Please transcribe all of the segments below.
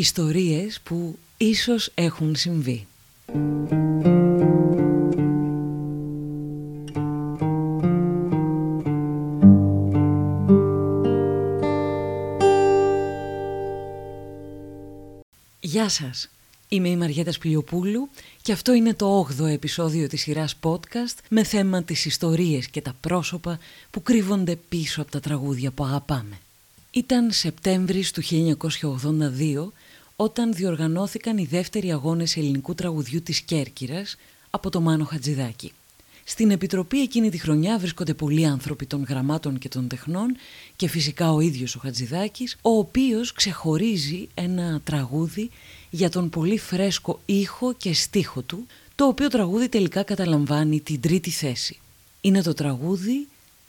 ιστορίες που ίσως έχουν συμβεί. Γεια σας, είμαι η Μαργαρίτα Σπυλιοπούλου και αυτό είναι το 8ο επεισόδιο της σειράς podcast με θέμα τις ιστορίες και τα πρόσωπα που κρύβονται πίσω από τα τραγούδια που αγαπάμε. Ήταν Σεπτέμβρης του 1982 όταν διοργανώθηκαν οι δεύτεροι αγώνες ελληνικού τραγουδιού της Κέρκυρας από το Μάνο Χατζηδάκη. Στην επιτροπή εκείνη τη χρονιά βρίσκονται πολλοί άνθρωποι των γραμμάτων και των τεχνών και φυσικά ο ίδιος ο Χατζηδάκης, ο οποίος ξεχωρίζει ένα τραγούδι για τον πολύ φρέσκο ήχο και στίχο του, το οποίο τραγούδι τελικά καταλαμβάνει την τρίτη θέση. Είναι το τραγούδι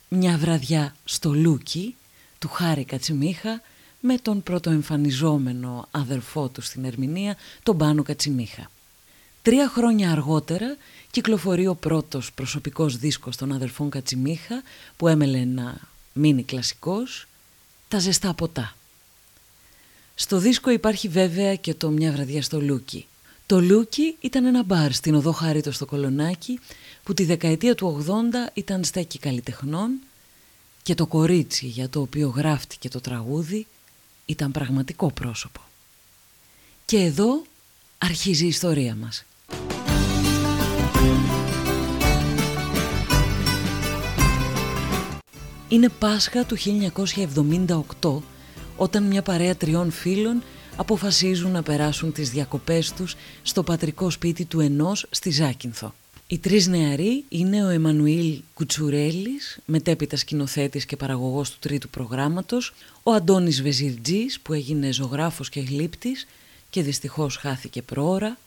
«Μια βραδιά στο Λούκι» του Χάρη Κατσιμίχα με τον πρωτοεμφανιζόμενο αδερφό του στην ερμηνεία, τον Πάνο Κατσιμίχα. 3 χρόνια αργότερα κυκλοφορεί ο πρώτος προσωπικός δίσκος των αδερφών Κατσιμίχα που έμελε να μείνει κλασικός, «Τα ζεστά ποτά». Στο δίσκο υπάρχει βέβαια και το «Μια βραδιά στο Λούκι». Το Λούκι ήταν ένα μπαρ στην οδό Χάριτος στο Κολονάκι που τη δεκαετία του 80 ήταν στέκη καλλιτεχνών και το κορίτσι για το οποίο γράφτηκε το τραγούδι ήταν πραγματικό πρόσωπο. Και εδώ αρχίζει η ιστορία μας. Είναι Πάσχα του 1978 όταν μια παρέα 3 φίλων αποφασίζουν να περάσουν τις διακοπές τους στο πατρικό σπίτι του ενός στη Ζάκυνθο. Οι 3 νεαροί είναι ο Εμμανουήλ Κουτσουρέλης, μετέπειτα σκηνοθέτης και παραγωγός του 3ου προγράμματος, ο Αντώνης Βεζιρτζής που έγινε ζωγράφος και γλύπτης και δυστυχώς χάθηκε προώρα,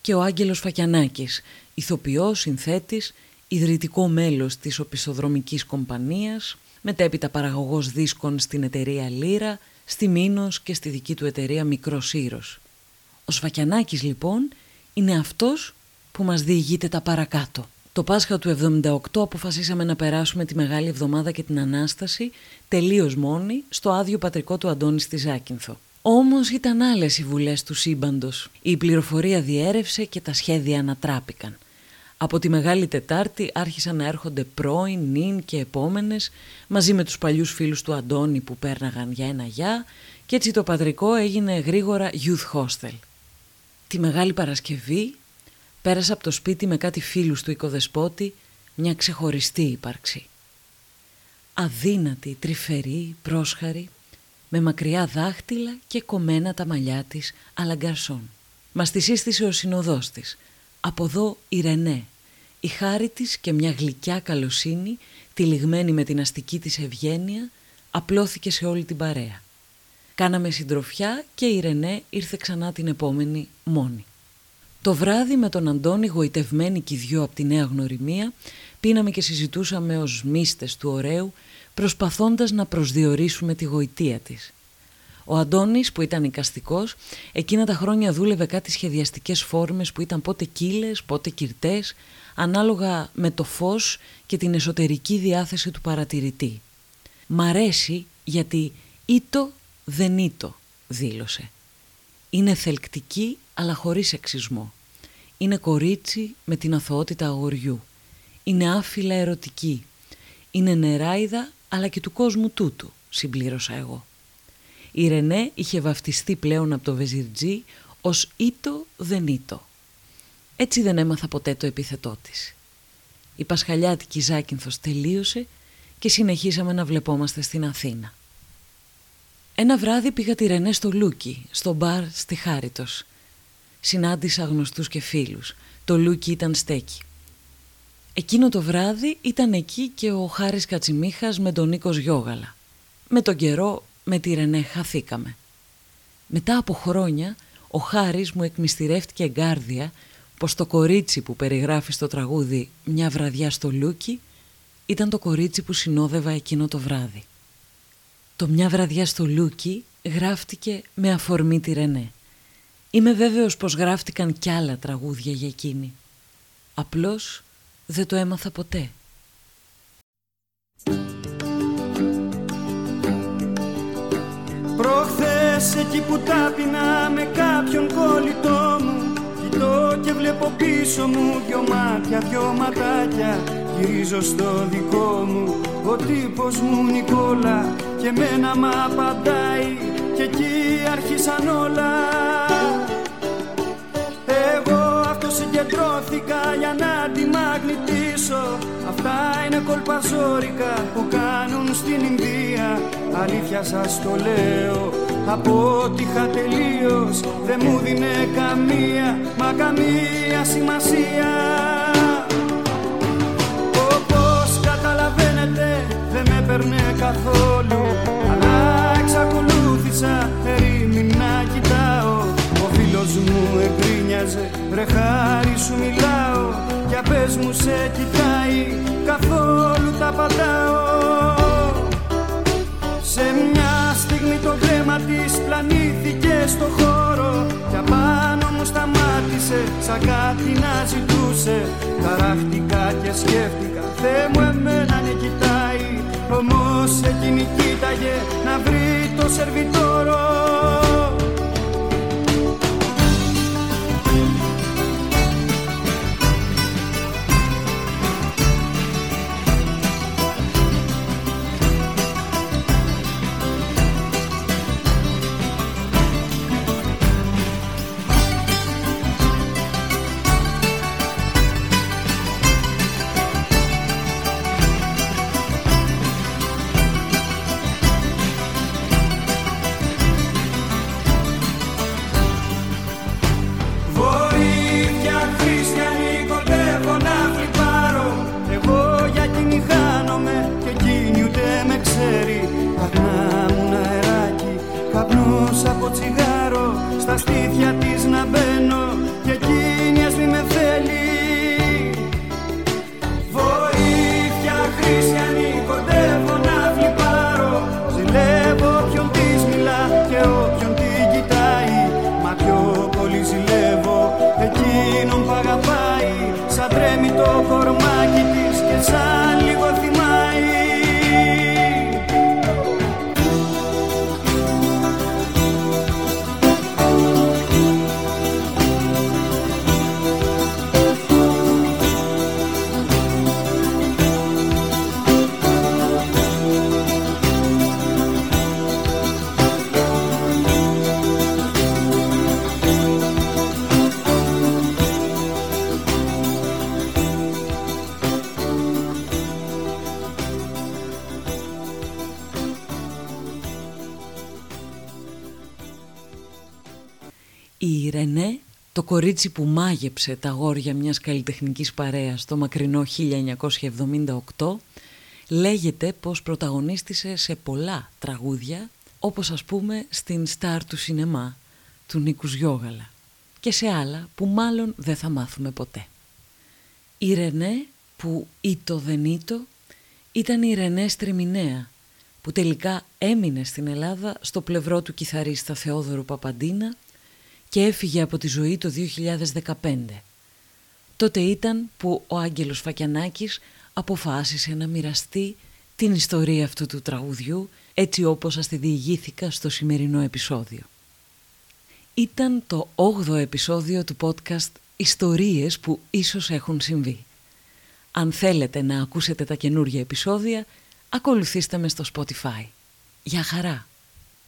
και ο Άγγελος Φακιανάκης, ηθοποιός, συνθέτης, ιδρυτικό μέλος της Οπισθοδρομικής Κομπανίας, μετέπειτα παραγωγός δίσκων στην εταιρεία Λύρα, στη Μήνος και στη δική του εταιρεία Μικρός Ήρος. Ο Σφακιανάκης λοιπόν είναι αυτός που μας διηγείται τα παρακάτω. Το Πάσχα του 78 αποφασίσαμε να περάσουμε τη Μεγάλη Εβδομάδα και την Ανάσταση τελείως μόνοι στο άδειο πατρικό του Αντώνη στη Ζάκυνθο. Όμως ήταν άλλες οι βουλές του σύμπαντος. Η πληροφορία διέρευσε και τα σχέδια ανατράπηκαν. Από τη Μεγάλη Τετάρτη άρχισαν να έρχονται πρώην, νυν και επόμενες, μαζί με τους παλιούς φίλους του Αντώνη που πέρναγαν για ένα γεια, και έτσι το πατρικό έγινε γρήγορα youth hostel. Τη Μεγάλη Παρασκευή πέρασα από το σπίτι με κάτι φίλους του οικοδεσπότη, μια ξεχωριστή ύπαρξη. Αδύνατη, τρυφερή, πρόσχαρη, με μακριά δάχτυλα και κομμένα τα μαλλιά της αλαγκαρσών. Μας τη σύστησε ο συνοδός της. Από εδώ η Ρενέ, η χάρη της και μια γλυκιά καλοσύνη, τυλιγμένη με την αστική της ευγένεια, απλώθηκε σε όλη την παρέα. Κάναμε συντροφιά και η Ρενέ ήρθε ξανά την επόμενη μόνη. Το βράδυ με τον Αντώνη, γοητευμένοι κι οι 2 από τη νέα γνωριμία, πίναμε και συζητούσαμε ως μίστες του ωραίου, προσπαθώντας να προσδιορίσουμε τη γοητεία της. Ο Αντώνης, που ήταν οικαστικός, εκείνα τα χρόνια δούλευε κάτι σχεδιαστικές φόρμες που ήταν πότε κύλες, πότε κυρτές, ανάλογα με το φως και την εσωτερική διάθεση του παρατηρητή. «Μ' αρέσει γιατί ήτο δεν ήτο», δήλωσε. «Είναι θελκτική αλλά χωρίς σεξισμό. Είναι κορίτσι με την αθωότητα αγοριού. Είναι άφιλα ερωτική. Είναι νεράιδα αλλά και του κόσμου τούτου», συμπλήρωσα εγώ. Η Ρενέ είχε βαφτιστεί πλέον από το Βεζιρτζή ως «Ήτο δεν ήτο». Έτσι δεν έμαθα ποτέ το επίθετό της. Η Πασχαλιάτικη Ζάκυνθος τελείωσε και συνεχίσαμε να βλεπόμαστε στην Αθήνα. Ένα βράδυ πήγα τη Ρενέ στο Λούκι, στο μπαρ στη Χάριτος. Συνάντησα γνωστούς και φίλους. Το Λούκι ήταν στέκι. Εκείνο το βράδυ ήταν εκεί και ο Χάρης Κατσιμίχας με τον Νίκο Γιώγαλα. Με τον καιρό με τη Ρενέ χαθήκαμε. Μετά από χρόνια, ο Χάρης μου εκμυστηρεύτηκε εγκάρδια πως το κορίτσι που περιγράφει στο τραγούδι «Μια βραδιά στο Λούκι» ήταν το κορίτσι που συνόδευα εκείνο το βράδυ. Το «Μια βραδιά στο Λούκι» γράφτηκε με αφορμή τη Ρενέ. Είμαι βέβαιος πως γράφτηκαν κι άλλα τραγούδια για εκείνη. Απλώς δεν το έμαθα ποτέ. Προχθές Χθες εκεί που τάπινα με κάποιον κολλητό μου, κοιτώ και βλέπω πίσω μου δυο μάτια, δυο ματάκια. Γυρίζω στο δικό μου, ο τύπος μου Νικόλα, και μένα μ' απαντάει και εκεί άρχισαν όλα. Εγώ αυτοσυγκεντρώθηκα για να τη μαγνητήσω. Αυτά είναι κολπαζόρικα που κάνουν στην Ινδία. Αλήθεια σας το λέω, αποτύχα τελείως. Δεν μου δίνε καμία, μα καμία σημασία. Δεν με παίρνε καθόλου, αλλά εξακολούθησα ερήμη να κοιτάω. Ο φίλος μου εγκρίνιαζε, ρε χάρη σου μιλάω. Κι απες μου σε κοιτάει, καθόλου τα πατάω. Σε μια στιγμή το βλέμμα της πλανήθηκε στο χώρο, κι απάνω μου σταμάτησε, σαν κάτι να ζητούσε. Ταράχτηκα και σκέφτηκα, Θεέ μου εμένα ναι κοιτάει. Όμως εκείνη κοίταγε να βρει το σερβιτόρο. Η Ρενέ, το κορίτσι που μάγεψε τα αγόρια μιας καλλιτεχνικής παρέας το μακρινό 1978, λέγεται πως πρωταγωνίστησε σε πολλά τραγούδια, όπως ας πούμε στην Στάρ του Σινεμά του Νίκου Γιώγαλα και σε άλλα που μάλλον δεν θα μάθουμε ποτέ. Η Ρενέ που ήτο δεν ήτο ήταν η Ρενέ Στριμινέα, που τελικά έμεινε στην Ελλάδα στο πλευρό του κιθαρίστα Θεόδωρου Παπαντίνα και έφυγε από τη ζωή το 2015. Τότε ήταν που ο Άγγελος Φακιανάκης αποφάσισε να μοιραστεί την ιστορία αυτού του τραγουδιού, έτσι όπως σας τη διηγήθηκα στο σημερινό επεισόδιο. Ήταν το 8ο επεισόδιο του podcast «Ιστορίες που ίσως έχουν συμβεί». Αν θέλετε να ακούσετε τα καινούργια επεισόδια, ακολουθήστε με στο Spotify. Γεια χαρά!